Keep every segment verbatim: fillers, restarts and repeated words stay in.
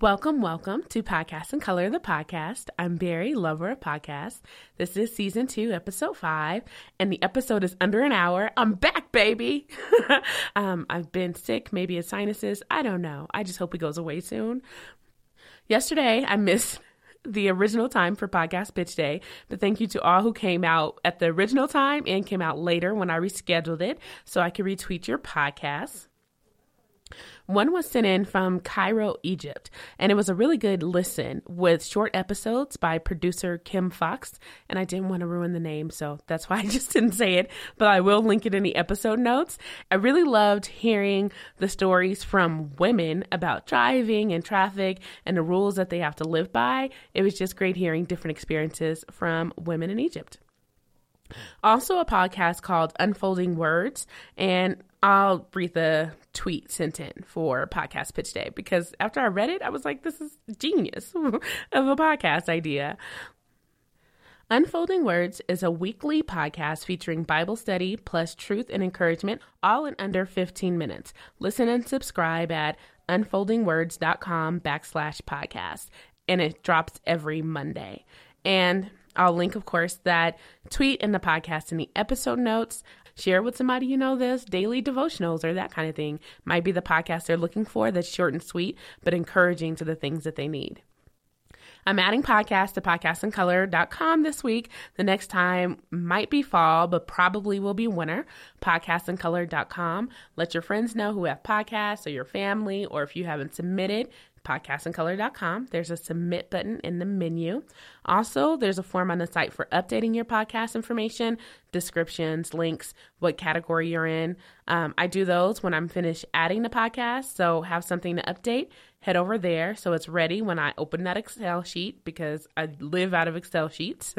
Welcome, welcome to Podcasts in Color, the podcast. I'm Barry, lover of podcasts. This is season two, episode five, and the episode is under an hour. I'm back, baby. um, I've been sick. Maybe it's sinuses. I don't know. I just hope it goes away soon. Yesterday, I missed the original time for Podcast Bitch Day, but thank you to all who came out at the original time and came out later when I rescheduled it so I could retweet your podcasts. One was sent in from Cairo, Egypt, and it was a really good listen with short episodes by producer Kim Fox, and I didn't want to ruin the name, so that's why I just didn't say it, but I will link it in the episode notes. I really loved hearing the stories from women about driving and traffic and the rules that they have to live by. It was just great hearing different experiences from women in Egypt. Also a podcast called Unfolding Words, and I'll read the tweet sent in for Podcast Pitch Day because after I read it, I was like, this is genius of a podcast idea. Unfolding Words is a weekly podcast featuring Bible study plus truth and encouragement, all in under fifteen minutes. Listen and subscribe at unfoldingwords.com backslash podcast, and it drops every Monday. And I'll link, of course, that tweet and the podcast in the episode notes. Share with somebody you know this. Daily devotionals or that kind of thing might be the podcast they're looking for that's short and sweet, but encouraging to the things that they need. I'm adding podcasts to podcasts in color dot com this week. The next time might be fall, but probably will be winter. podcasts in color dot com. Let your friends know who have podcasts or your family, or if you haven't submitted, podcasts in color dot com. There's a submit button in the menu. Also, there's a form on the site for updating your podcast information, descriptions, links, what category you're in. Um, I do those when I'm finished adding the podcast, so have something to update. Head over there so it's ready when I open that Excel sheet because I live out of Excel sheets.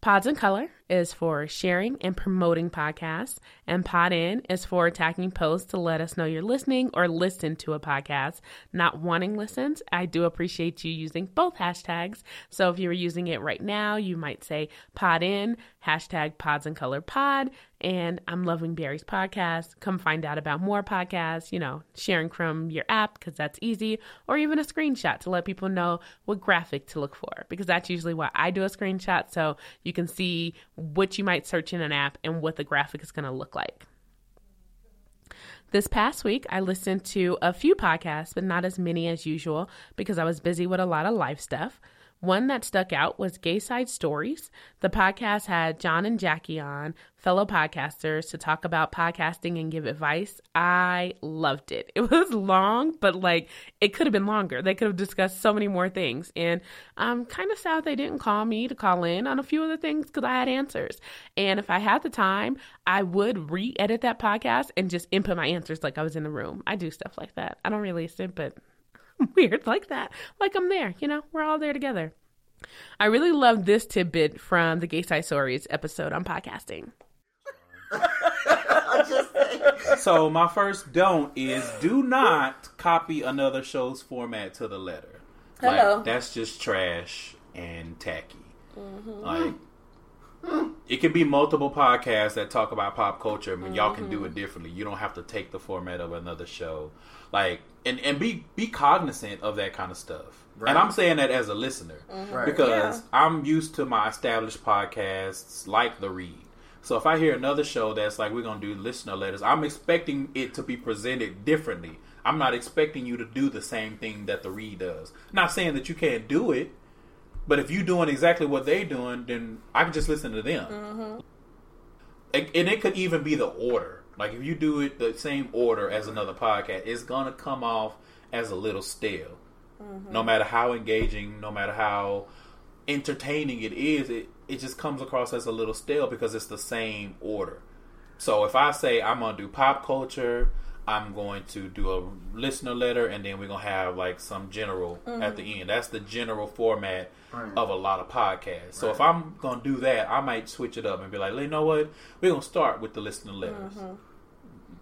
Pods in Color is for sharing and promoting podcasts, and Pod In is for tagging posts to let us know you're listening or listen to a podcast, not wanting listens. I do appreciate you using both hashtags. So if you're using it right now, you might say Pod In, hashtag Pods in Color Pod, and I'm loving Barry's podcast. Come find out about more podcasts, you know, sharing from your app because that's easy, or even a screenshot to let people know what graphic to look for because that's usually why I do a screenshot so you can see what you might search in an app and what the graphic is going to look like. This past week, I listened to a few podcasts, but not as many as usual because I was busy with a lot of life stuff. One that stuck out was Gayside Stories. The podcast had John and Jackie on, fellow podcasters, to talk about podcasting and give advice. I loved it. It was long, but like it could have been longer. They could have discussed so many more things. And I'm kind of sad they didn't call me to call in on a few of the things because I had answers. And if I had the time, I would re-edit that podcast and just input my answers like I was in the room. I do stuff like that. I don't release it, but weird like that. Like I'm there, you know, we're all there together. I really love this tidbit from the Gayside Stories episode on podcasting. So my first don't is do not copy another show's format to the letter. Hello. Like, that's just trash and tacky. Mm-hmm. Like mm. It can be multiple podcasts that talk about pop culture. I mean, mm-hmm. Y'all can do it differently. You don't have to take the format of another show. Like, and, and be, be cognizant of that kind of stuff. Right. And I'm saying that as a listener. Mm-hmm. Right. Because yeah. I'm used to my established podcasts like The Read. So if I hear another show that's like, we're going to do listener letters, I'm expecting it to be presented differently. I'm not expecting you to do the same thing that The Read does. Not saying that you can't do it, but if you're doing exactly what they're doing, then I can just listen to them. Mm-hmm. And, and it could even be the order. Like, if you do it the same order as another podcast, it's going to come off as a little stale. Mm-hmm. No matter how engaging, no matter how entertaining it is, it, it just comes across as a little stale because it's the same order. So if I say I'm going to do pop culture, I'm going to do a listener letter, and then we're going to have, like, some general mm-hmm. at the end. That's the general format right. of a lot of podcasts. Right. So if I'm going to do that, I might switch it up and be like, you know what? We're going to start with the listener letters. Mm-hmm.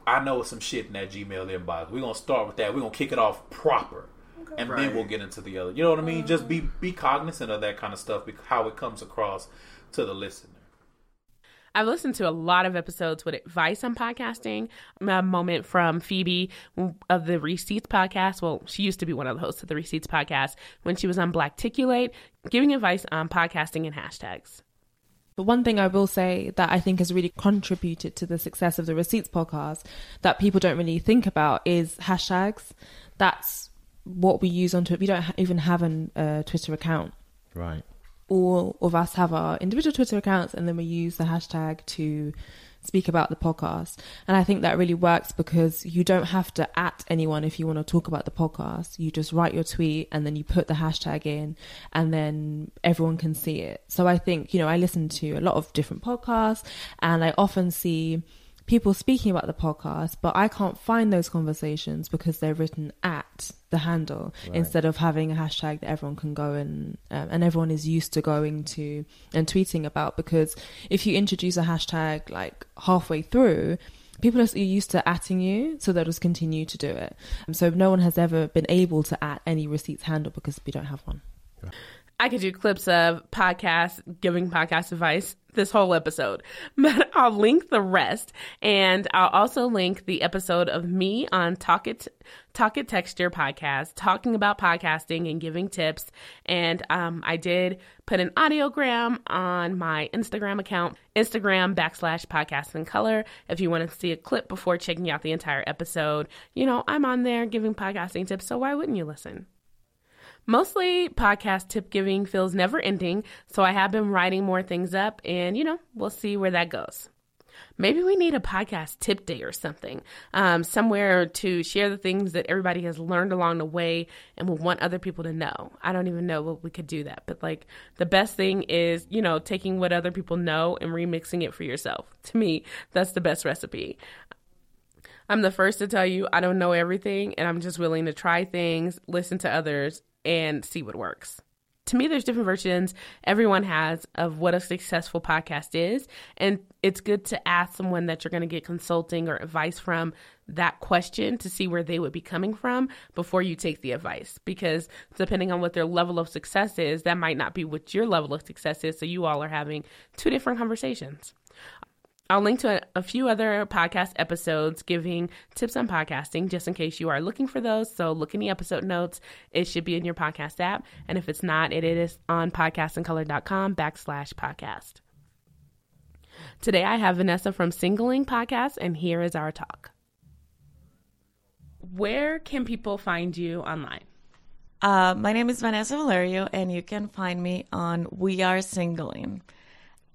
I know some shit in that Gmail inbox. We're going to start with that. We're going to kick it off proper, okay. and right. then we'll get into the other. You know what I mean? Mm-hmm. Just be, be cognizant of that kind of stuff, how it comes across to the listener. I've listened to a lot of episodes with advice on podcasting. A moment from Phoebe of the Receipts podcast. Well, she used to be one of the hosts of the Receipts podcast when she was on Blacticulate, giving advice on podcasting and hashtags. But one thing I will say that I think has really contributed to the success of the Receipts podcast that people don't really think about is hashtags. That's what we use on Twitter. We don't even have a uh, Twitter account. Right. All of us have our individual Twitter accounts, and then we use the hashtag to speak about the podcast. And I think that really works because you don't have to at anyone if you want to talk about the podcast. You just write your tweet and then you put the hashtag in, and then everyone can see it. So I think, you know, I listen to a lot of different podcasts, and I often see people speaking about the podcast, but I can't find those conversations because they're written at the handle, right, instead of having a hashtag that everyone can go and um, and everyone is used to going to and tweeting about. Because if you introduce a hashtag like halfway through, people are used to atting you, so they'll just continue to do it. And so no one has ever been able to at any Receipts handle because we don't have one. Yeah. I could do clips of podcasts, giving podcast advice this whole episode, but I'll link the rest. And I'll also link the episode of me on Talk It, Talk It Texture podcast, talking about podcasting and giving tips. And um, I did put an audiogram on my Instagram account, Instagram backslash Podcasts in Color. If you want to see a clip before checking out the entire episode, you know, I'm on there giving podcasting tips. So why wouldn't you listen? Mostly podcast tip giving feels never ending, so I have been writing more things up, and, you know, we'll see where that goes. Maybe we need a podcast tip day or something, um, somewhere to share the things that everybody has learned along the way and will want other people to know. I don't even know what we could do that, but like the best thing is, you know, taking what other people know and remixing it for yourself. To me, that's the best recipe. I'm the first to tell you I don't know everything, and I'm just willing to try things, listen to others, and see what works. To me, there's different versions everyone has of what a successful podcast is. And it's good to ask someone that you're going to get consulting or advice from that question to see where they would be coming from before you take the advice. Because depending on what their level of success is, that might not be what your level of success is. So you all are having two different conversations. I'll link to a, a few other podcast episodes giving tips on podcasting, just in case you are looking for those. So look in the episode notes. It should be in your podcast app. And if it's not, it is on podcastincolor.com backslash podcast. Today, I have Vanessa from Singleling podcast, and here is our talk. Where can people find you online? Uh, my name is Vanessa Valerio, and you can find me on We Are Singling,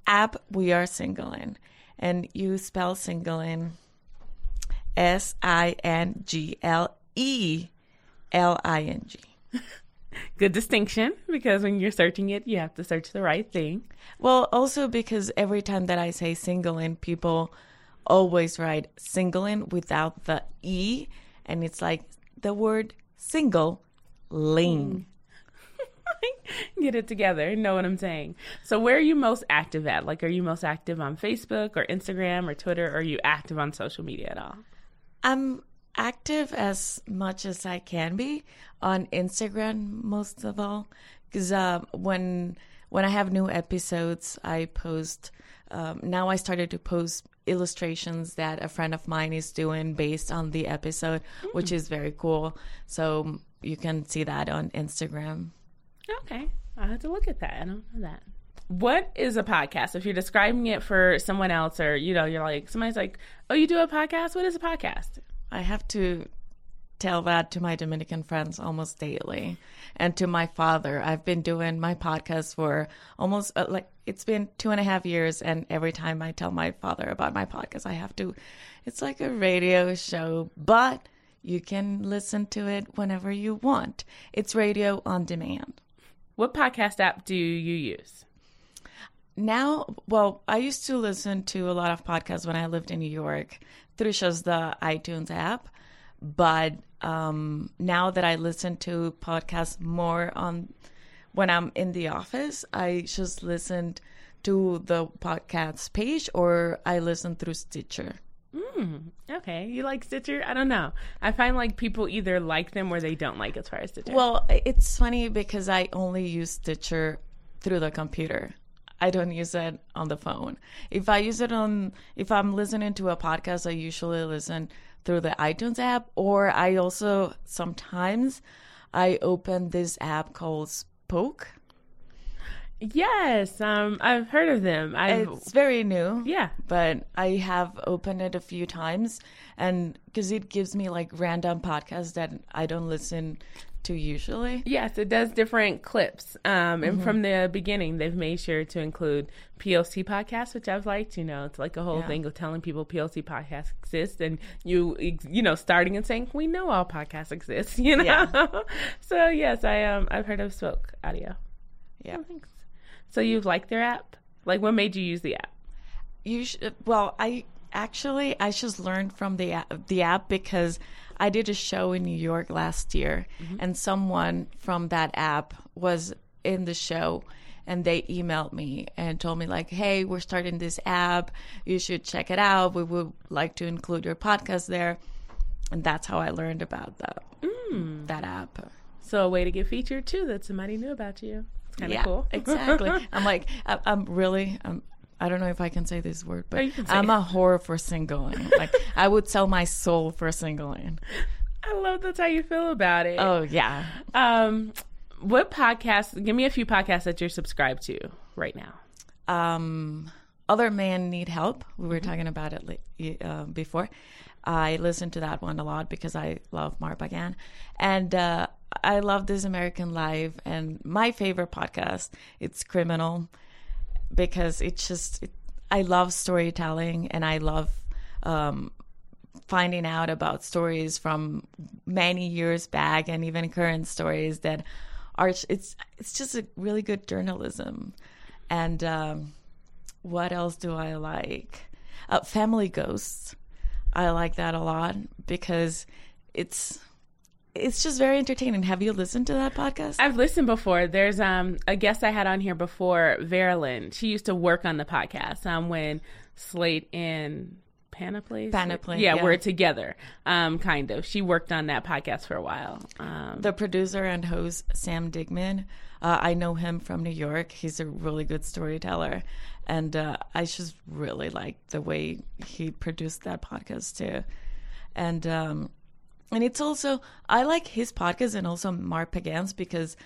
app We Are Singling. And you spell Singleling S I N G L E L I N G. Good distinction, because when you're searching it, you have to search the right thing. Well, also because every time that I say Singleling, people always write Singleling without the E. And it's like the word single, ling. Mm. Get it together, know what I'm saying. So where are you most active at? Like, are you most active on Facebook or Instagram or Twitter? Or are you active on social media at all? I'm active as much as I can be on Instagram, most of all, because uh, when when I have new episodes, I post. Um, now I started to post illustrations that a friend of mine is doing based on the episode, mm. which is very cool. So you can see that on Instagram. Okay. I'll have to look at that. I don't know that. What is a podcast? If you're describing it for someone else, or, you know, you're like, somebody's like, oh, you do a podcast? What is a podcast? I have to tell that to my Dominican friends almost daily, and to my father. I've been doing my podcast for almost uh, like it's been two and a half years. And every time I tell my father about my podcast, I have to, it's like a radio show, but you can listen to it whenever you want. It's radio on demand. What podcast app do you use? Now, well, I used to listen to a lot of podcasts when I lived in New York through just the iTunes app. But um, now that I listen to podcasts more on when I'm in the office, I just listen to the podcast page, or I listen through Stitcher. Mm, okay. You like Stitcher? I don't know. I find like people either like them or they don't like as far as Stitcher. Well, it's funny because I only use Stitcher through the computer. I don't use it on the phone. If I use it on, if I'm listening to a podcast, I usually listen through the iTunes app, or I also sometimes I open this app called Spoke. Yes, um, I've heard of them. I've... It's very new. Yeah. But I have opened it a few times, and because it gives me like random podcasts that I don't listen to usually. Yes, it does different clips. Um, and mm-hmm. from the beginning, they've made sure to include P L C podcasts, which I've liked. You know, it's like a whole yeah. thing of telling people P L C podcasts exist, and you, you know, starting and saying, we know all podcasts exist, you know? Yeah. So, yes, I, um, I've heard of Spoke Audio. Yeah. Oh, thanks. So you like their app? Like, what made you use the app? You sh- well, I actually I just learned from the app, the app because I did a show in New York last year, mm-hmm. and someone from that app was in the show, and they emailed me and told me like, "Hey, we're starting this app. You should check it out. We would like to include your podcast there," and that's how I learned about that mm. that app. So a way to get featured too that somebody knew about you. Kind of yeah, cool. Exactly. I'm like, I, I'm really, I'm, I don't know if I can say this word, but I'm it. a whore for Singleling. Like, I would sell my soul for Singleling. I love that's how you feel about it. Oh, yeah. Um, what podcasts, give me a few podcasts that you're subscribed to right now. Um, Other Man Need Help. We were mm-hmm. talking about it uh, before. I listen to that one a lot because I love Marbagan. And uh, I love This American Life. And my favorite podcast, it's Criminal, because it's just, it, I love storytelling, and I love um, finding out about stories from many years back and even current stories that are, it's it's just a really good journalism. And um, what else do I like? Uh, Family Ghosts. I like that a lot because it's it's just very entertaining. Have you listened to that podcast? I've listened before. There's um, a guest I had on here before, Verilyn. She used to work on the podcast um, when Slate and Panoply? Panoply, yeah, yeah. We're together, um, kind of. She worked on that podcast for a while. Um, the producer and host, Sam Digman. Uh, I know him from New York. He's a really good storyteller. And uh, I just really like the way he produced that podcast too, and um, and it's also I like his podcast and also Marbagan's because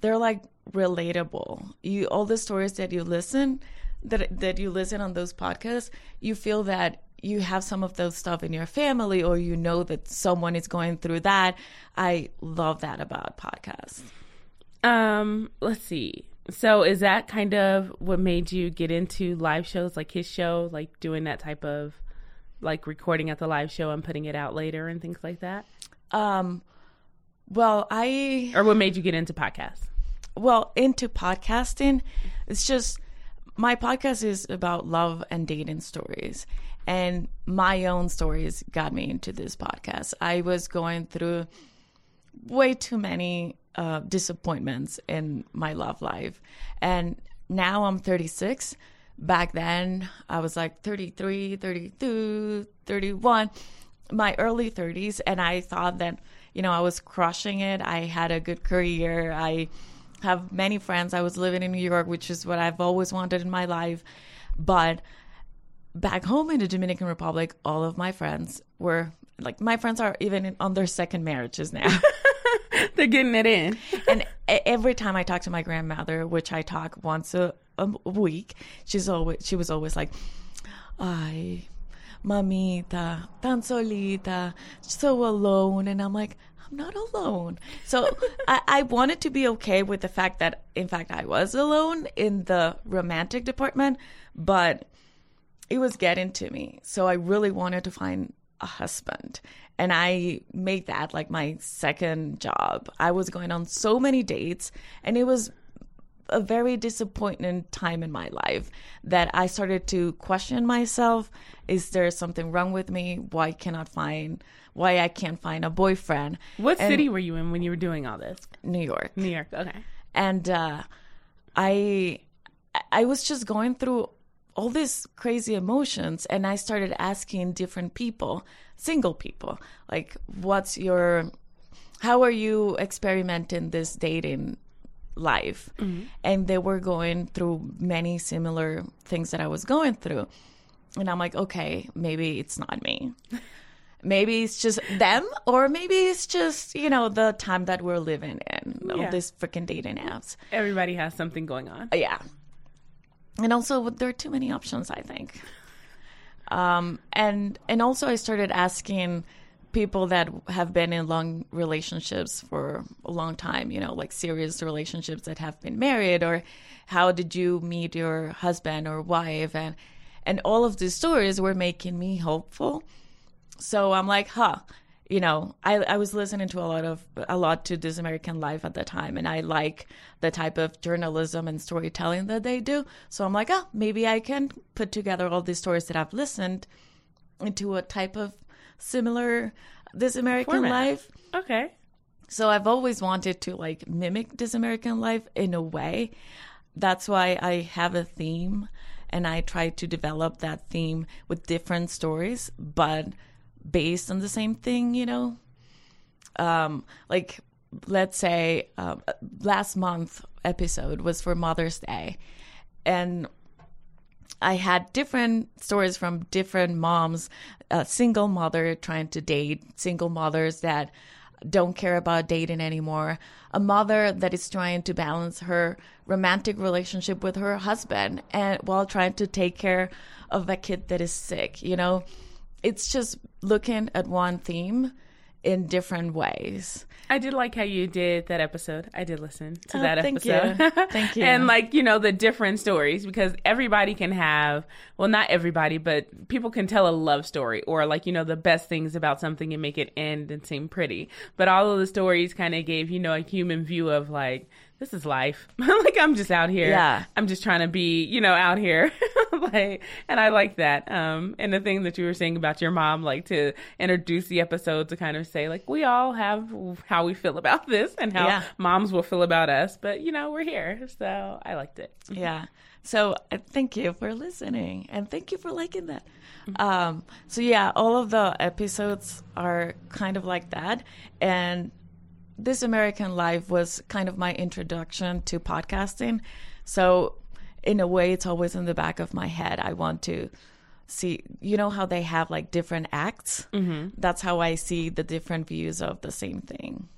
they're like relatable. You all the stories that you listen that that you listen on those podcasts, you feel that you have some of those stuff in your family, or you know that someone is going through that. I love that about podcasts. Um, let's see. So is that kind of what made you get into live shows like his show, like doing that type of like recording at the live show and putting it out later and things like that? Um, well, I... Or what made you get into podcasts? Well, into podcasting, it's just my podcast is about love and dating stories. And my own stories got me into this podcast. I was going through way too many Uh, disappointments in my love life, and now I'm thirty-six. Back then I was like thirty-three, thirty-two, thirty-one, my early thirties, and I thought that, you know, I was crushing it. I had a good career, I have many friends, I was living in New York, which is what I've always wanted in my life. But back home in the Dominican Republic, all of my friends were like, my friends are even on their second marriages now. They're getting it in. And every time I talk to my grandmother, which I talk once a, a week, she's always she was always like, "Ay, mamita, tan solita, so alone." And I'm like, I'm not alone. So I, I wanted to be okay with the fact that, in fact, I was alone in the romantic department, but it was getting to me. So I really wanted to find a husband. And I made that like my second job. I was going on so many dates, and it was a very disappointing time in my life that I started to question myself. Is there something wrong with me? Why cannot find, why I can't find a boyfriend? What and city were you in when you were doing all this? New York. New York, okay. And uh, I, I was just going through all these crazy emotions, and I started asking different people, single people, like, what's your, how are you experimenting this dating life. Mm-hmm. And they were going through many similar things that I was going through. And I'm like, okay, maybe it's not me. Maybe it's just them, or maybe it's just, you know, the time that we're living in, yeah. all these freaking dating apps. Everybody has something going on. Yeah. And also, there are too many options, I think. Um, and and also, I started asking people that have been in long relationships for a long time, you know, like serious relationships that have been married, or how did you meet your husband or wife? And, and all of these stories were making me hopeful. So I'm like, huh, you know, I, I was listening to a lot of a lot to This American Life at the time. And I like the type of journalism and storytelling that they do. So I'm like, oh, maybe I can put together all these stories that I've listened into a type of similar This American Format. Life. Okay. So I've always wanted to like mimic This American Life in a way. That's why I have a theme, and I try to develop that theme with different stories, but based on the same thing, you know, um, like let's say uh, last month episode was for Mother's Day, and I had different stories from different moms, a single mother trying to date, single mothers that don't care about dating anymore, a mother that is trying to balance her romantic relationship with her husband and while trying to take care of a kid that is sick, you know. It's just looking at one theme in different ways. I did like how you did that episode. I did listen to oh, that thank episode. You. Thank you. And like, you know, the different stories, because everybody can have, well, not everybody, but people can tell a love story or like, you know, the best things about something and make it end and seem pretty. But all of the stories kind of gave, you know, a human view of like, this is life. Like, I'm just out here. Yeah. I'm just trying to be, you know, out here. Like, and I like that. Um, and the thing that you were saying about your mom, like to introduce the episode to kind of say, like, we all have how we feel about this and how yeah. moms will feel about us. But, you know, we're here. So I liked it. Yeah. So uh, thank you for listening. And thank you for liking that. Mm-hmm. Um, so, yeah, all of the episodes are kind of like that. And This American Life was kind of my introduction to podcasting. So in a way, it's always in the back of my head. I want to see, you know how they have like different acts? Mm-hmm. That's how I see the different views of the same thing.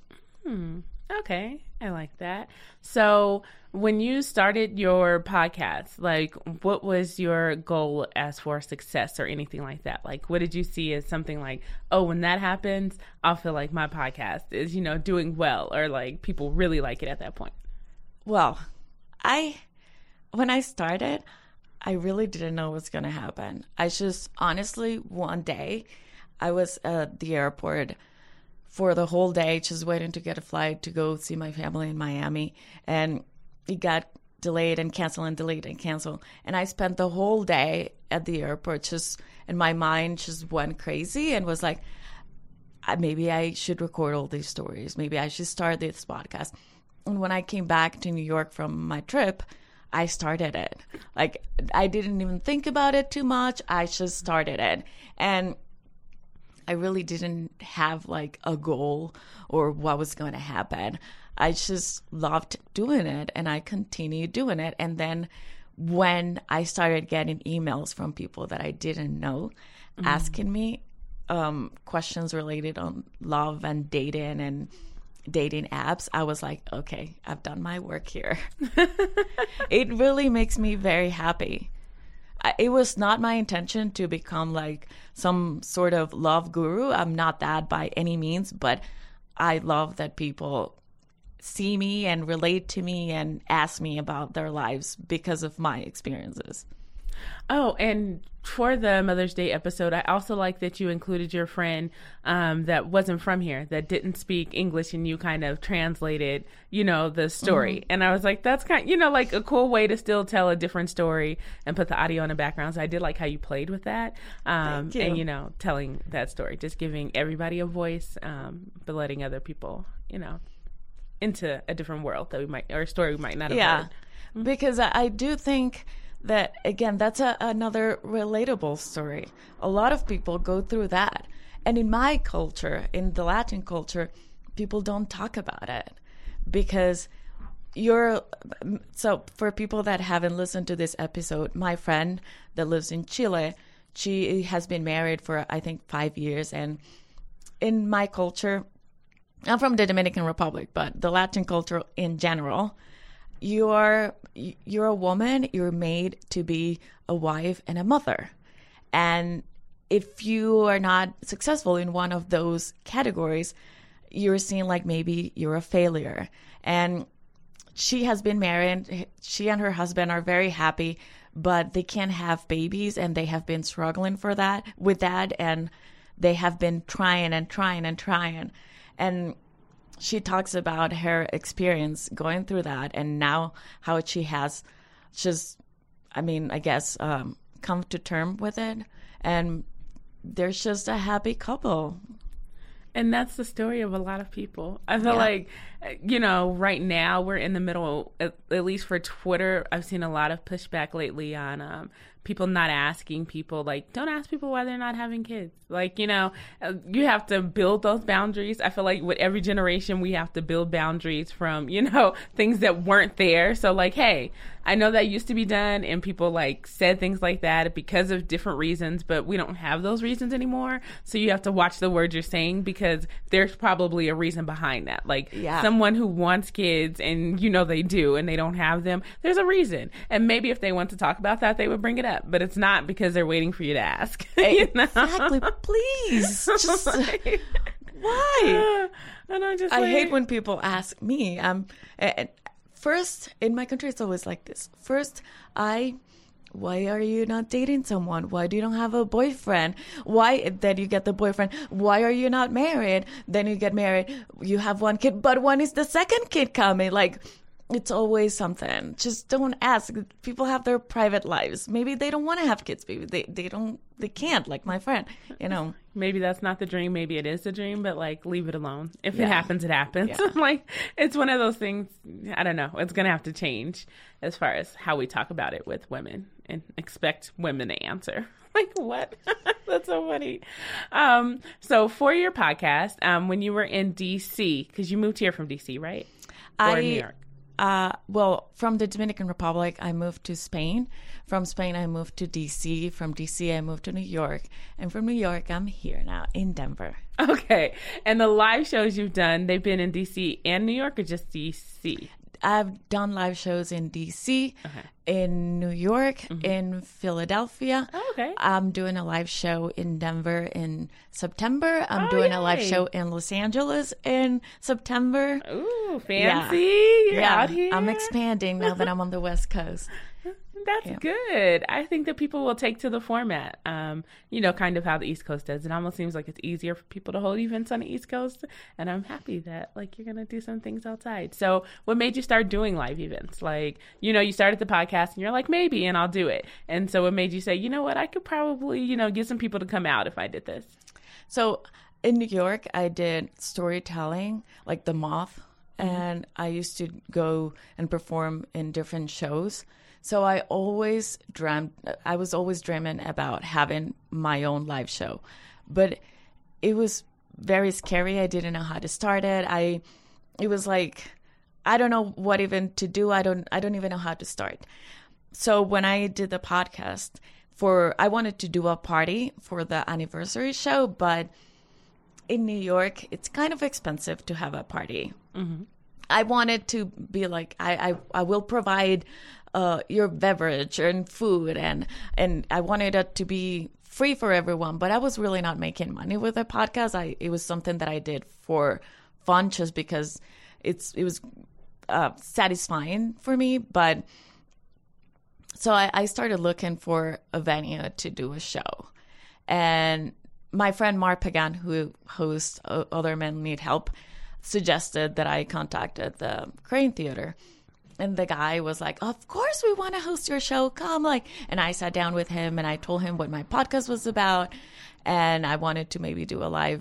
Hmm. Okay. I like that. So when you started your podcast, like what was your goal as for success or anything like that? Like what did you see as something like, oh, when that happens, I'll feel like my podcast is, you know, doing well or like people really like it at that point? Well, I when I started, I really didn't know what's going to happen. I just honestly one day I was at the airport for the whole day, just waiting to get a flight to go see my family in Miami. And it got delayed and canceled and delayed and canceled. And I spent the whole day at the airport just, and my mind just went crazy and was like, maybe I should record all these stories. Maybe I should start this podcast. And when I came back to New York from my trip, I started it. Like, I didn't even think about it too much. I just started it. And I really didn't have like a goal or what was going to happen. I just loved doing it and I continued doing it. And then when I started getting emails from people that I didn't know, mm-hmm. asking me um, questions related on love and dating and dating apps, I was like, okay, I've done my work here. It really makes me very happy. It was not my intention to become like some sort of love guru. I'm not that by any means, but I love that people see me and relate to me and ask me about their lives because of my experiences. Oh, and for the Mother's Day episode, I also like that you included your friend um, that wasn't from here, that didn't speak English, and you kind of translated, you know, the story. Mm-hmm. And I was like, that's kind of, you know, like a cool way to still tell a different story and put the audio in the background. So I did like how you played with that. Um, Thank you. And, you know, telling that story, just giving everybody a voice, um, but letting other people, you know, into a different world that we might, or a story we might not have yeah, heard. Mm-hmm. Because I do think that, again, that's a, another relatable story. A lot of people go through that. And in my culture, in the Latin culture, people don't talk about it because You're so for people that haven't listened to this episode, my friend that lives in Chile, she has been married for I think five years. And in my culture, I'm from the Dominican Republic, but the Latin culture in general, you are you're a woman, you're made to be a wife and a mother. And if you are not successful in one of those categories, you're seen like maybe you're a failure. And she has been married. She and her husband are very happy, but they can't have babies, and they have been struggling for that with that, and they have been trying and trying and trying. And she talks about her experience going through that, and now how she has just, I mean, I guess, um, come to terms with it. And they're just a happy couple. And that's the story of a lot of people. I feel yeah. like, you know, right now we're in the middle, at, at least for Twitter, I've seen a lot of pushback lately on um, people not asking people, like, don't ask people why they're not having kids. Like, you know, you have to build those boundaries. I feel like with every generation, we have to build boundaries from, you know, things that weren't there. So like, hey, I know that used to be done and people like said things like that because of different reasons, but we don't have those reasons anymore. So you have to watch the words you're saying because because there's probably a reason behind that. Like yeah. someone who wants kids and you know they do and they don't have them, there's a reason. And maybe if they want to talk about that, they would bring it up. But it's not because they're waiting for you to ask. You know? Exactly. Please. Just, like, why? And I just I like, hate when people ask me. Um, first, in my country, it's always like this. First, I... Why are you not dating someone? Why do you not have a boyfriend? Why then you get the boyfriend? Why are you not married? Then you get married. You have one kid, but when is the second kid coming? Like, it's always something. Just don't ask. People have their private lives. Maybe they don't want to have kids. Maybe they, they don't, they can't, like my friend, you know. Maybe that's not the dream. Maybe it is the dream, but like, leave it alone. If yeah. it happens, it happens. Yeah. Like, it's one of those things. I don't know. It's going to have to change as far as how we talk about it with women and expect women to answer. Like, what? That's so funny. Um, so for your podcast, um, when you were in D C, because you moved here from D C, right? I, or New York? Uh, well, from the Dominican Republic, I moved to Spain. From Spain, I moved to D C. From D C, I moved to New York. And from New York, I'm here now in Denver. Okay. And the live shows you've done, they've been in D C and New York or just D C? I've done live shows in D C, okay. in New York, mm-hmm. in Philadelphia. Oh, okay. I'm doing a live show in Denver in September. I'm oh, doing yay. a live show in Los Angeles in September. Ooh, fancy. Yeah. You're yeah. out here. I'm expanding now that I'm on the West Coast. That's yeah. good. I think that people will take to the format, um, you know, kind of how the East Coast does. It almost seems like it's easier for people to hold events on the East Coast. And I'm happy that, like, you're going to do some things outside. So what made you start doing live events? Like, you know, you started the podcast and you're like, maybe, and I'll do it. And so what made you say, you know what, I could probably, you know, get some people to come out if I did this? So in New York, I did storytelling, like The Moth. Mm-hmm. And I used to go and perform in different shows. So I always dreamt, I was always dreaming about having my own live show, but it was very scary. I didn't know how to start it. I, it was like, I don't know what even to do. I don't, I don't even know how to start. So when I did the podcast for, I wanted to do a party for the anniversary show, but in New York, it's kind of expensive to have a party. Mm-hmm. I wanted to be like, I, I, I will provide uh, your beverage and food. And, and I wanted it to be free for everyone, but I was really not making money with a podcast. I, it was something that I did for fun just because it's, it was uh, satisfying for me. But so I, I started looking for a venue to do a show. And my friend Marbagan, who hosts Other Men Need Help, suggested that I contacted the Crane Theater, and the guy was like, of course we want to host your show, come. Like, and I sat down with him and I told him what my podcast was about, and I wanted to maybe do a live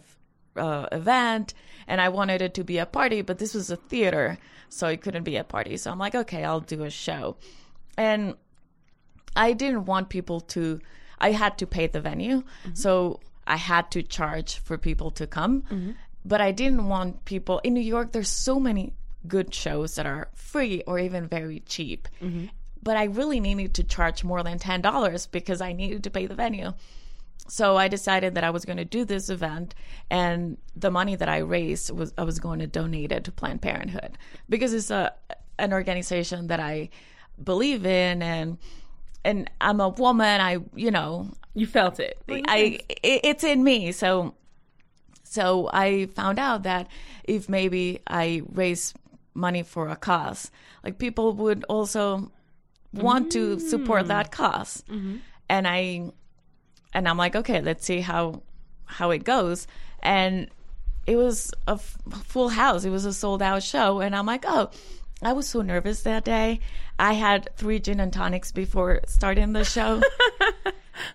uh, event, and I wanted it to be a party, but this was a theater, so it couldn't be a party. So I'm like, okay, I'll do a show. And I didn't want people to, I had to pay the venue, mm-hmm. so I had to charge for people to come, mm-hmm. but I didn't want people in New York. There's so many good shows that are free or even very cheap. Mm-hmm. But I really needed to charge more than ten dollars because I needed to pay the venue. So I decided that I was going to do this event, and the money that I raised was I was going to donate it to Planned Parenthood because it's a an organization that I believe in, and and I'm a woman. I you know you felt it. I it, it's in me. So so I found out that if maybe I raise money for a cause, like people would also want mm-hmm. to support that cause, mm-hmm. and I. And I'm like, okay, let's see how how it goes. And it was a f- full house. It was a sold-out show. And I'm like, oh, I was so nervous that day. I had three gin and tonics before starting the show.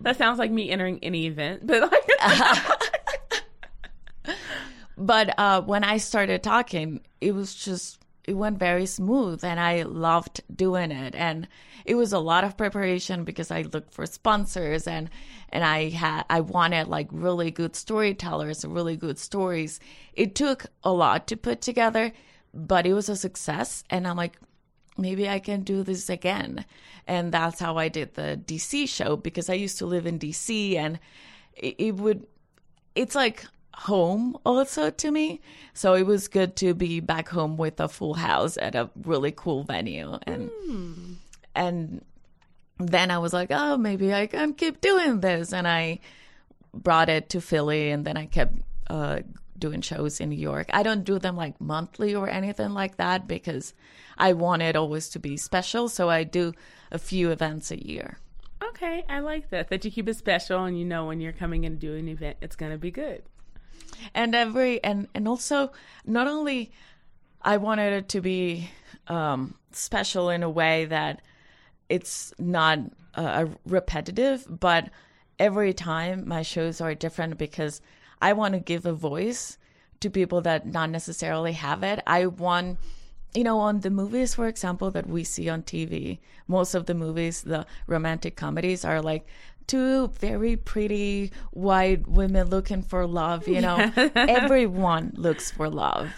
That sounds like me entering any event. But, like- uh, but uh, when I started talking, it was just, it went very smooth. And I loved doing it. And it was a lot of preparation because I looked for sponsors, and and I had I wanted like really good storytellers, really good stories. It took a lot to put together, but it was a success. And I'm like, maybe I can do this again. And that's how I did the D C show, because I used to live in D C, and it, it would it's like home also to me. So it was good to be back home with a full house at a really cool venue. And. Mm. And then I was like, oh, maybe I can keep doing this. And I brought it to Philly, and then I kept uh, doing shows in New York. I don't do them like monthly or anything like that because I want it always to be special. So I do a few events a year. Okay. I like that, that you keep it special, and you know when you're coming and doing an event, it's going to be good. And every and, and also not only I wanted it to be um, special in a way that it's not uh, repetitive, but every time my shows are different because I want to give a voice to people that not necessarily have it. I want, you know, on the movies, for example, that we see on T V, most of the movies, the romantic comedies are like two very pretty white women looking for love, you know. Yeah. Everyone looks for love.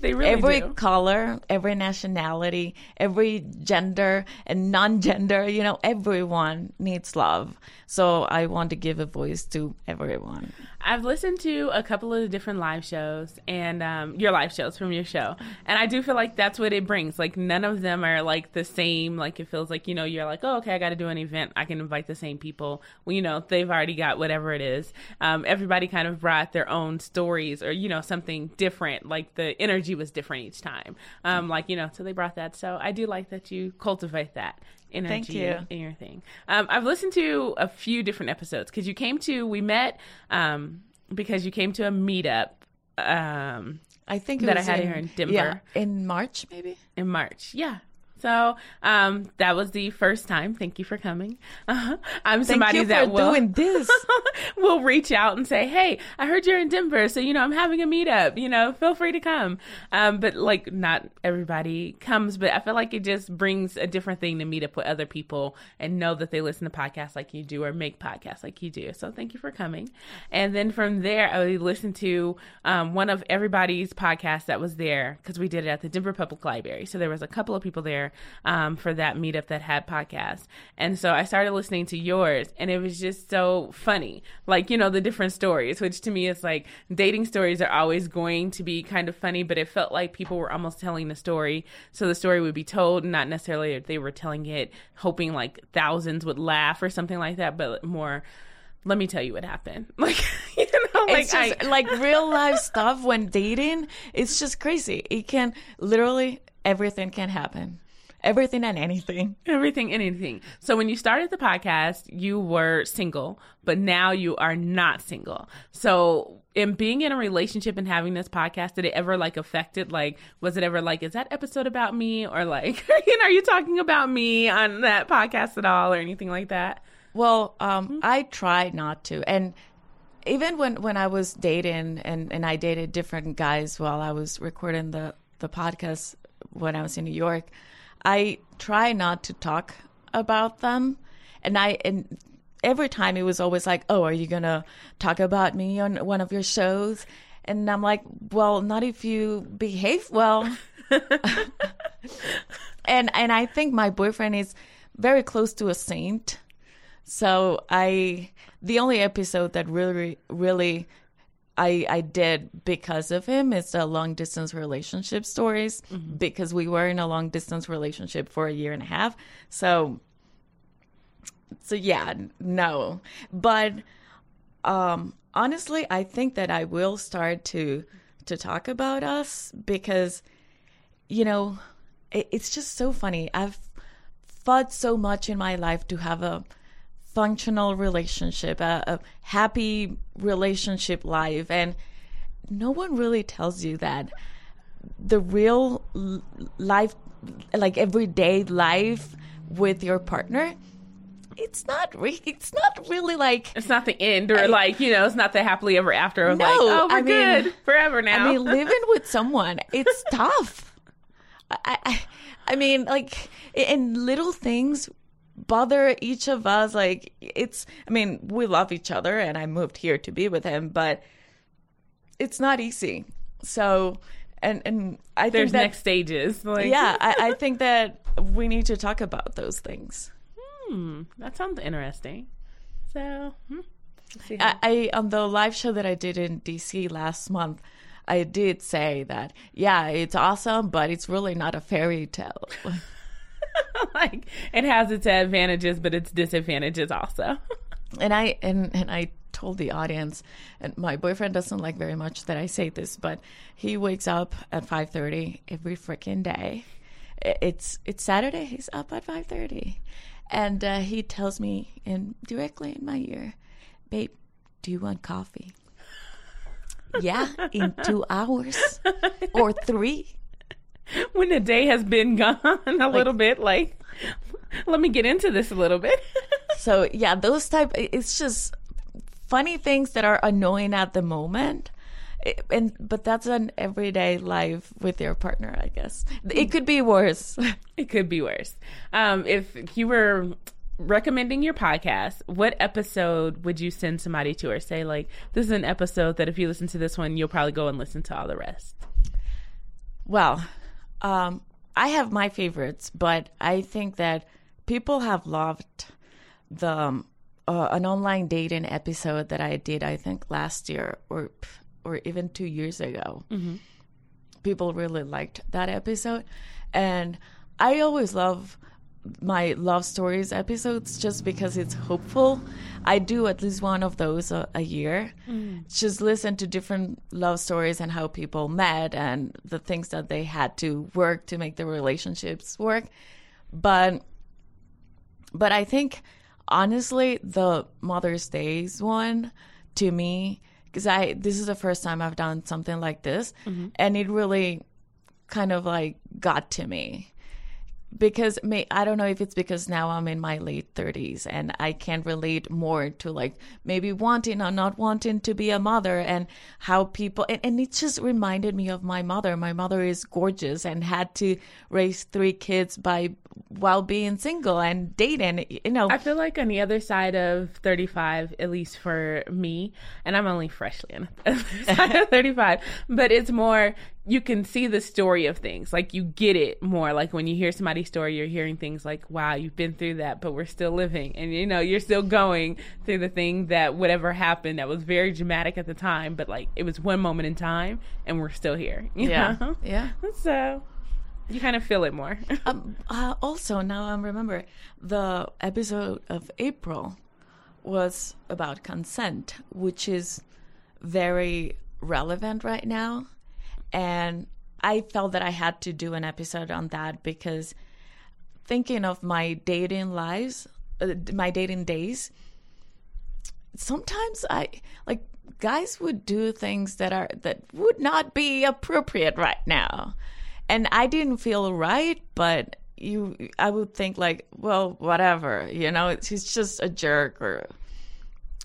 They really every do. Color, every nationality, every gender and non-gender, you know, everyone needs love. So I want to give a voice to everyone. I've listened to a couple of the different live shows and um, your live shows from your show. And I do feel like that's what it brings. Like none of them are like the same. Like it feels like, you know, you're like, oh, okay, I got to do an event. I can invite the same people. Well, you know, they've already got whatever it is. Um, everybody kind of brought their own stories or, you know, something different. Like the energy was different each time. Um, like, you know, so they brought that. So I do like that you cultivate that energy. Thank you. In your thing. Um, I've listened to a few different episodes because you came to, we met um, because you came to a meetup um, I think it that was I had in, here in Denver. Yeah, in March, maybe? In March, yeah. So um, that was the first time. Thank you for coming. Uh-huh. I'm somebody Thank you that for will doing this. will reach out and say, "Hey, I heard you're in Denver, so you know I'm having a meetup. You know, feel free to come." Um, but like, not everybody comes. But I feel like it just brings a different thing to meet up with other people and know that they listen to podcasts like you do or make podcasts like you do. So thank you for coming. And then from there, I listened to um, one of everybody's podcasts that was there because we did it at the Denver Public Library. So there was a couple of people there. Um, for that meetup that had podcasts. And so I started listening to yours, and it was just so funny. Like, you know, the different stories, which to me is like dating stories are always going to be kind of funny, but it felt like people were almost telling the story. So the story would be told, not necessarily that they were telling it, hoping like thousands would laugh or something like that, but more, let me tell you what happened. Like, you know, like, it's just, I- like real life stuff when dating, it's just crazy. It can literally, everything can happen. Everything and anything. Everything and anything. So when you started the podcast, you were single, but now you are not single. So in being in a relationship and having this podcast, did it ever like affect it? Like, was it ever like, is that episode about me? Or like, you know, are you talking about me on that podcast at all or anything like that? Well, um, mm-hmm. I tried not to. And even when, when I was dating and, and I dated different guys while I was recording the, the podcast when I was in New York, I try not to talk about them, and I and every time it was always like, "Oh, are you gonna talk about me on one of your shows?" And I'm like, "Well, not if you behave well." and and I think my boyfriend is very close to a saint. So I, the only episode that really, really I, I did because of him is the long distance relationship stories, mm-hmm. because we were in a long distance relationship for a year and a half. So, so yeah, no. But um, honestly, I think that I will start to, to talk about us because, you know, it, it's just so funny. I've fought so much in my life to have a functional relationship, a, a happy relationship life, and no one really tells you that the real life, like everyday life with your partner, it's not re- it's not really like, it's not the end, or I, like, you know, it's not the happily ever after of no, like, oh, we're I good mean, forever now. I mean, living with someone, it's tough. I, I I mean, like, and little things bother each of us. Like, it's, I mean, we love each other and I moved here to be with him, but it's not easy. So, and and I there's think that, next stages. Like. Yeah, I, I think that we need to talk about those things. Hmm, that sounds interesting. So, hmm, see how- I, I on the live show that I did in D C last month, I did say that, yeah, it's awesome, but it's really not a fairy tale. Like, it has its advantages, but its disadvantages also. And I and, and I told the audience, and my boyfriend doesn't like very much that I say this, but he wakes up at five thirty every freaking day. It's it's Saturday. He's up at five thirty, and uh, he tells me in directly in my ear, "Babe, do you want coffee?" Yeah, in two hours or three. When the day has been gone a like, little bit, like, let me get into this a little bit. So, yeah, those type, it's just funny things that are annoying at the moment. It, and But that's an everyday life with your partner, I guess. It could be worse. It could be worse. Um, if you were recommending your podcast, what episode would you send somebody to, or say, like, this is an episode that if you listen to this one, you'll probably go and listen to all the rest? Well... Um, I have my favorites, but I think that people have loved the um, uh, an online dating episode that I did, I think, last year or or even two years ago. Mm-hmm. People really liked that episode. And I always love my love stories episodes just because it's hopeful. I do at least one of those a, a year. Mm. Just listen to different love stories and how people met and the things that they had to work to make their relationships work. But but I think, honestly, the Mother's Day's one, to me, because I this is the first time I've done something like this, mm-hmm. and it really kind of like got to me. Because may, I don't know if it's because now I'm in my late thirties and I can relate more to, like, maybe wanting or not wanting to be a mother and how people and, and it just reminded me of my mother. My mother is gorgeous and had to raise three kids by while being single and dating. You know, I feel like on the other side of thirty-five, at least for me, and I'm only freshly on the other side of thirty-five, but it's more, you can see the story of things. Like, you get it more. Like, when you hear somebody's story, you're hearing things like, wow, you've been through that, but we're still living. And, you know, you're still going through the thing that whatever happened that was very dramatic at the time, but, like, it was one moment in time and we're still here. You yeah. know? Yeah. So you kind of feel it more. um, uh, also, now I remember the episode of April was about consent, which is very relevant right now. And I felt that I had to do an episode on that because thinking of my dating lives, uh, my dating days, sometimes I, like, guys would do things that are, that would not be appropriate right now. And I didn't feel right, but you, I would think like, well, whatever, you know, he's just a jerk or,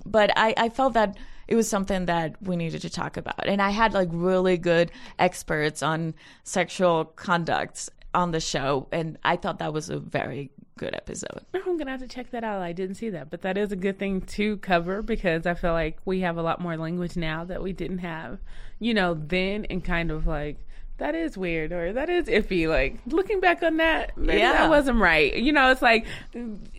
but I, I felt that it was something that we needed to talk about. And I had, like, really good experts on sexual conducts on the show. And I thought that was a very good episode. I'm going to have to check that out. I didn't see that. But that is a good thing to cover because I feel like we have a lot more language now that we didn't have, you know, then, and kind of like that is weird, or that is iffy. Like, looking back on that, maybe yeah. that wasn't right. You know, it's like,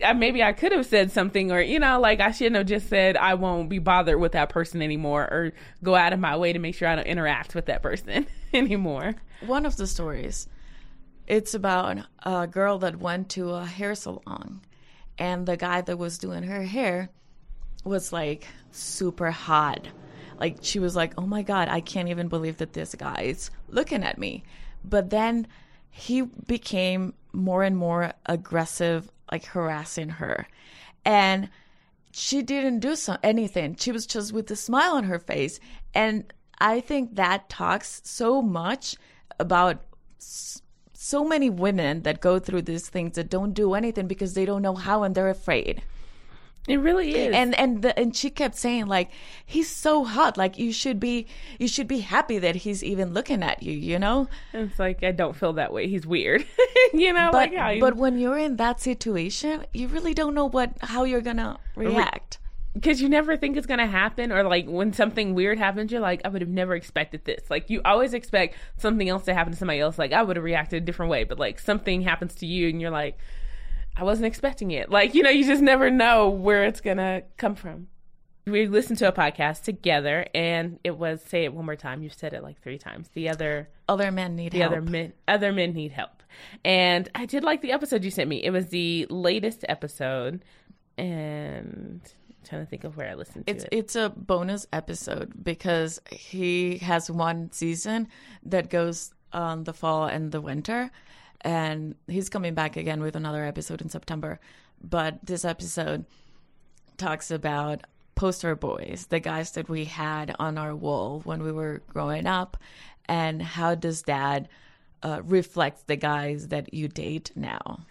maybe I could have said something, or, you know, like, I shouldn't have just said I won't be bothered with that person anymore, or go out of my way to make sure I don't interact with that person anymore. One of the stories, it's about a girl that went to a hair salon, and the guy that was doing her hair was, like, super hot. Like, she was like, oh, my God, I can't even believe that this guy is looking at me. But then he became more and more aggressive, like harassing her. And she didn't do so- anything. She was just with a smile on her face. And I think that talks so much about s- so many women that go through these things that don't do anything because they don't know how and they're afraid. It really is. And and the, and she kept saying, like, he's so hot. Like, you should be you should be happy that he's even looking at you, you know? It's like, I don't feel that way. He's weird. you know? But, like, yeah, but when you're in that situation, you really don't know what how you're going to react. Because you never think it's going to happen. Or, like, when something weird happens, you're like, I would have never expected this. Like, you always expect something else to happen to somebody else. Like, I would have reacted a different way. But, like, something happens to you and you're like, I wasn't expecting it. Like, you know, you just never know where it's going to come from. We listened to a podcast together, and it was, say it one more time. You've said it like three times. The other... Other Men Need the Help. The other men, other men Need Help. And I did like the episode you sent me. It was the latest episode, and I'm trying to think of where I listened to it's, it. It's a bonus episode because he has one season that goes on the fall and the winter. And he's coming back again with another episode in September. But this episode talks about poster boys, the guys that we had on our wall when we were growing up, and how does that uh, reflect the guys that you date now.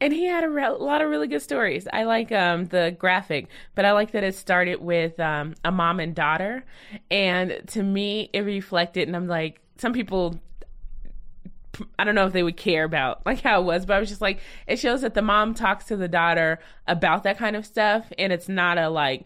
And he had a re- lot of really good stories. I like um, the graphic, but I like that it started with um, a mom and daughter. And to me, it reflected, and I'm like, some people... I don't know if they would care about like how it was, but I was just like, it shows that the mom talks to the daughter about that kind of stuff. And it's not a like,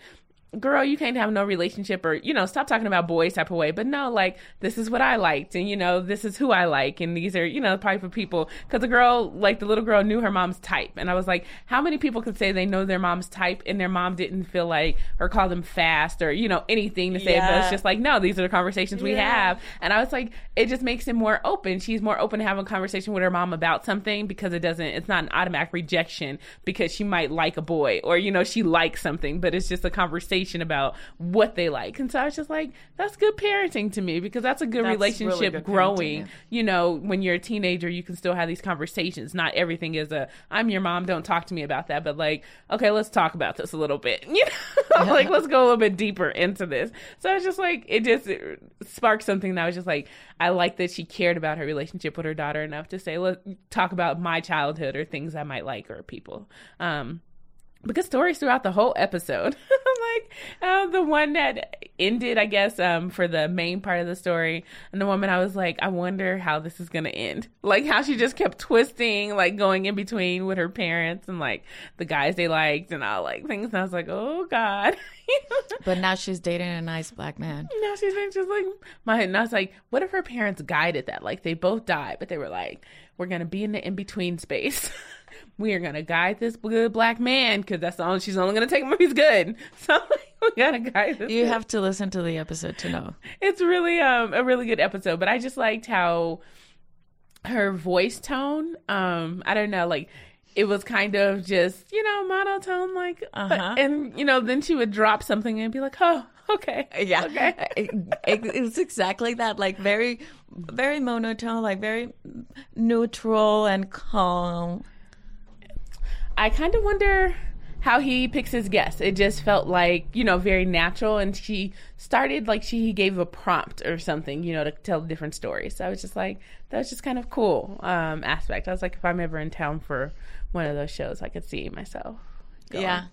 girl, you can't have no relationship, or, you know, stop talking about boys type of way. But no, like, this is what I liked. And, you know, this is who I like. And these are, you know, probably for people, because the girl, like the little girl knew her mom's type. And I was like, how many people could say they know their mom's type and their mom didn't feel like or call them fast or, you know, anything to say. Yeah. But it's just like, no, these are the conversations we yeah. have. And I was like, it just makes it more open. She's more open to having a conversation with her mom about something because it doesn't, it's not an automatic rejection because she might like a boy or, you know, she likes something, but it's just a conversation about what they like. And so I was just like, that's good parenting to me, because that's a good that's relationship really good growing. Yeah. You know, when you're a teenager, you can still have these conversations. Not everything is a, I'm your mom, don't talk to me about that. But like, okay, let's talk about this a little bit. You know, yeah. like, let's go a little bit deeper into this. So I was just like, it just it sparked something that I was just like, I like that she cared about her relationship with her daughter enough to say, let's talk about my childhood or things I might like or people. Um, But good stories throughout the whole episode. Like uh, the one that ended, I guess, um, for the main part of the story. And the woman, I was like, I wonder how this is going to end. Like how she just kept twisting, like going in between with her parents and like the guys they liked and all like things. And I was like, oh, God. But now she's dating a nice black man. Now she's just like, my, and I was like, what if her parents guided that? Like they both died, but they were like, we're going to be in the in-between space. We are going to guide this good black man because that's the only, she's only going to take him if he's good. So like, we got to guide this. You kid. Have to listen to the episode to know. It's really um, a really good episode, but I just liked how her voice tone, um, I don't know, like it was kind of just, you know, monotone, like, uh-huh. and you know, then she would drop something and be like, oh, okay. Yeah. Okay. it, it, it's exactly that. Like very, very monotone, like very neutral and calm. I kind of wonder how he picks his guests. It just felt like, you know, very natural. And she started like she he gave a prompt or something, you know, to tell different stories. So I was just like, that was just kind of cool um, aspect. I was like, if I'm ever in town for one of those shows, I could see myself. Going. Yeah.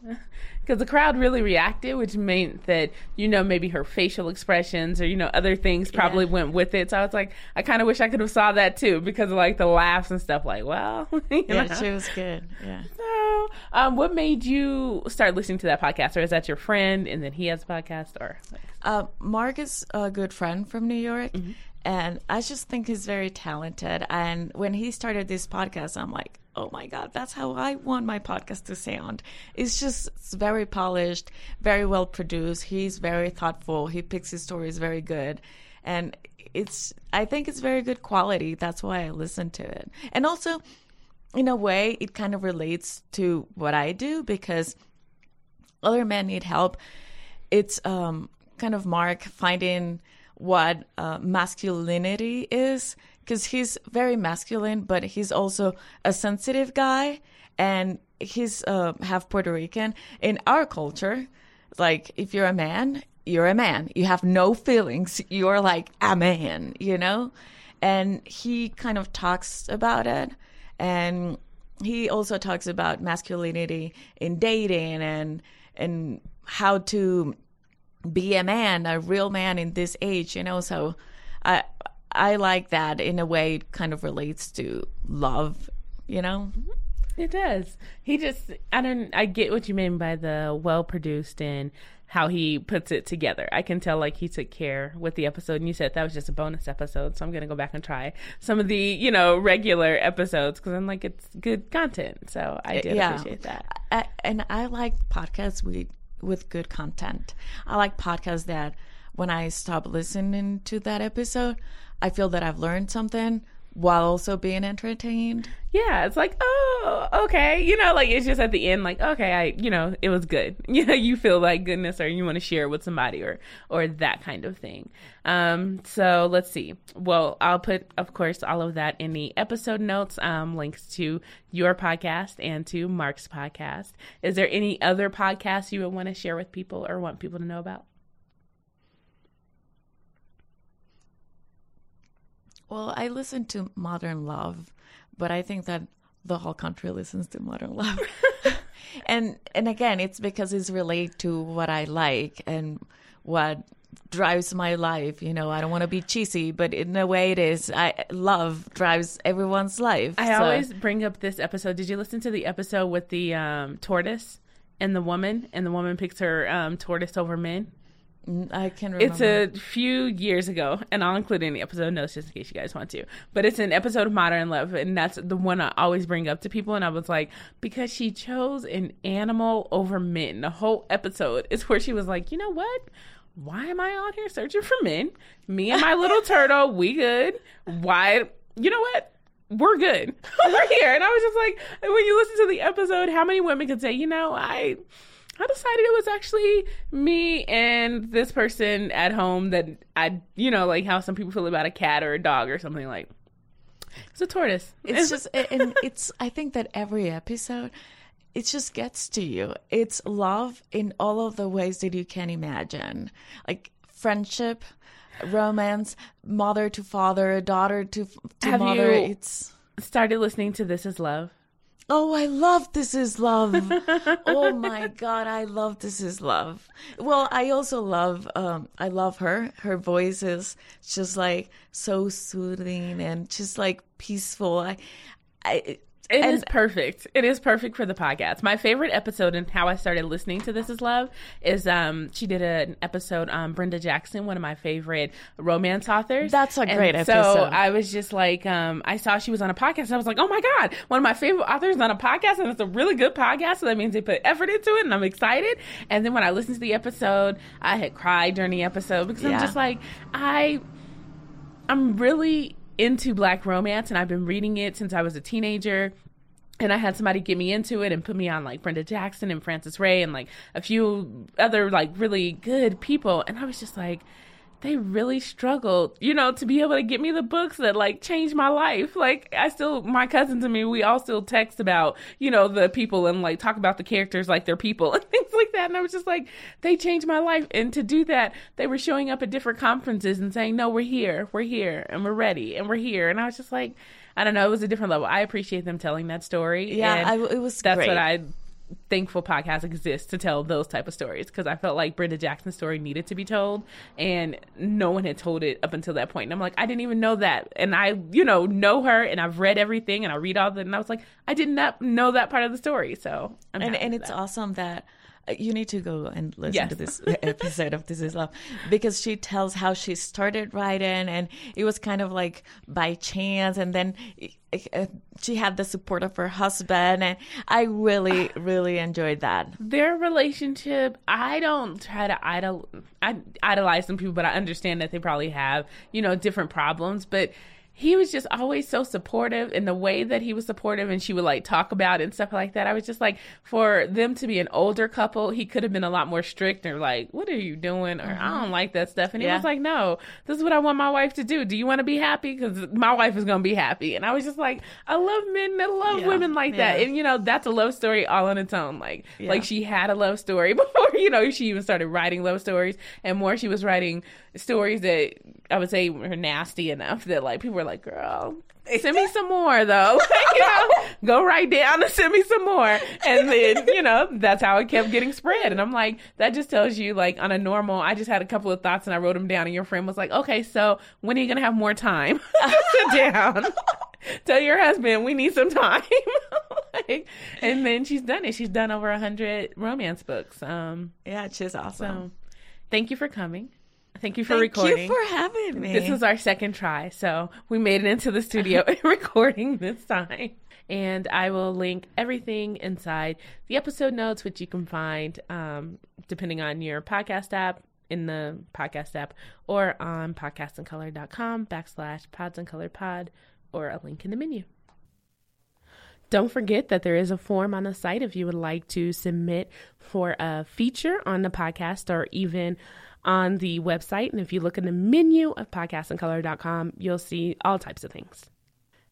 Because the crowd really reacted, which meant that, you know, maybe her facial expressions or, you know, other things probably yeah. went with it. So I was like, I kind of wish I could have saw that too because of like the laughs and stuff like, well. You yeah, know? She was good. Yeah. So um, what made you start listening to that podcast? Or is that your friend and then he has a podcast? Or uh, Mark is a good friend from New York. Mm-hmm. And I just think he's very talented. And when he started this podcast, I'm like, oh my God, that's how I want my podcast to sound. It's just it's very polished, very well produced. He's very thoughtful. He picks his stories very good. And it's, I think it's very good quality. That's why I listen to it. And also, in a way, it kind of relates to what I do, because Other Men Need Help. It's um, kind of Mark finding what uh, masculinity is, because he's very masculine, but he's also a sensitive guy, and he's uh, half Puerto Rican. In our culture, like, if you're a man, you're a man. You have no feelings. You're like a man, you know? And he kind of talks about it, and he also talks about masculinity in dating and and how to be a man, a real man in this age, you know. So I I like that. In a way, it kind of relates to love, you know. It does. He just, I don't, I get what you mean by the well-produced and how he puts it together. I can tell, like, he took care with the episode, and you said that was just a bonus episode, so I'm going to go back and try some of the, you know, regular episodes, because I'm like, it's good content, so I did yeah. appreciate that. I, and I like podcasts with, with good content. I like podcasts that when I stop listening to that episode, I feel that I've learned something, while also being entertained. Yeah, it's like, oh, okay. You know, like, it's just at the end, like, okay, I, you know, it was good. You know, you feel like goodness, or you want to share with somebody, or or that kind of thing. Um, so let's see. Well, I'll put, of course, all of that in the episode notes, um, links to your podcast and to Mark's podcast. Is there any other podcasts you would want to share with people or want people to know about? Well, I listen to Modern Love, but I think that the whole country listens to Modern Love. and and again, it's because it's related to what I like and what drives my life. You know, I don't want to be cheesy, but in a way it is. I love drives everyone's life. I so. always bring up this episode. Did you listen to the episode with the um, tortoise and the woman? And the woman picks her um, tortoise over men? I can remember. It's a few years ago, and I'll include in the episode notes just in case you guys want to. But it's an episode of Modern Love, and that's the one I always bring up to people. And I was like, because she chose an animal over men. The whole episode is where she was like, you know what? Why am I out here searching for men? Me and my little turtle, we good. Why? You know what? We're good. We're here. And I was just like, when you listen to the episode, how many women could say, you know, I... I decided it was actually me and this person at home that I, you know, like how some people feel about a cat or a dog or something, like, it's a tortoise. It's just, and it's, I think that every episode, it just gets to you. It's love in all of the ways that you can imagine, like friendship, romance, mother to father, daughter to, to Have mother. You it's started listening to This Is Love. Oh, I love This Is Love. Oh my God, I love This Is Love. Well, I also love, um, I love her. Her voice is just like so soothing and just like peaceful. I, I, It and, is perfect. It is perfect for the podcast. My favorite episode and how I started listening to This Is Love is um she did a, an episode on Brenda Jackson, one of my favorite romance authors. That's a great and episode. So I was just like, um, I saw she was on a podcast, and I was like, oh my God, one of my favorite authors is on a podcast, and it's a really good podcast, so that means they put effort into it, and I'm excited. And then when I listened to the episode, I had cried during the episode because yeah. I'm just like, I, I'm really... into Black romance, and I've been reading it since I was a teenager, and I had somebody get me into it and put me on like Brenda Jackson and Frances Ray and like a few other like really good people, and I was just like, they really struggled, you know, to be able to get me the books that like changed my life. Like, I still, my cousins and me, we all still text about, you know, the people and like talk about the characters like they're people and things like that. And I was just like, they changed my life. And to do that, they were showing up at different conferences and saying, no, we're here, we're here, and we're ready, and we're here. And I was just like, I don't know, it was a different level. I appreciate them telling that story. Yeah, and I, it was that's great. What I. Thankful podcasts exist to tell those type of stories, because I felt like Brenda Jackson's story needed to be told, and no one had told it up until that point. And I'm like, I didn't even know that, and I, you know, know her, and I've read everything, and I read all the, and I was like, I did not know that part of the story. So, I'm and and it's that. awesome that You need to go and listen yes. to this episode of This Is Love, because she tells how she started writing, and it was kind of like by chance, and then she had the support of her husband, and I really, really enjoyed that. Their relationship, I don't try to idol- I idolize some people, but I understand that they probably have, you know, different problems, but he was just always so supportive in the way that he was supportive, and she would like talk about it and stuff like that. I was just like, for them to be an older couple, he could have been a lot more strict or like, what are you doing? Or I don't like that stuff. And yeah. he was like, no, this is what I want my wife to do. Do you want to be happy? Because my wife is going to be happy. And I was just like, I love men that love yeah. women like yeah. that. And, you know, that's a love story all on its own. Like, yeah. like she had a love story before, you know, she even started writing love stories, and more she was writing stories that I would say were nasty enough that like people were like, girl, send me some more though. Like, you know, go right down and send me some more. And then, you know, that's how it kept getting spread. And I'm like, that just tells you, like, on a normal, I just had a couple of thoughts and I wrote them down, and your friend was like, okay, so when are you gonna have more time? Sit down. Tell your husband we need some time. Like, and then she's done it. She's done over a hundred romance books. Um yeah, she's awesome. So, thank you for coming. Thank you for Thank recording. Thank you for having me. This is our second try, so we made it into the studio and recording this time. And I will link everything inside the episode notes, which you can find, um, depending on your podcast app, in the podcast app, or on podcastsincolor.com backslash podsincolorpod, or a link in the menu. Don't forget that there is a form on the site if you would like to submit for a feature on the podcast or even on the website. And if you look in the menu of podcast in color dot com, you'll see all types of things.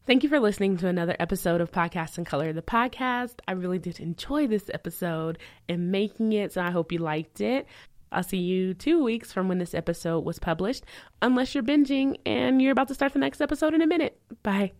Thank you for listening to another episode of Podcasts in Color, the podcast. I really did enjoy this episode and making it, so I hope you liked it. I'll see you two weeks from when this episode was published, unless you're binging and you're about to start the next episode in a minute. Bye.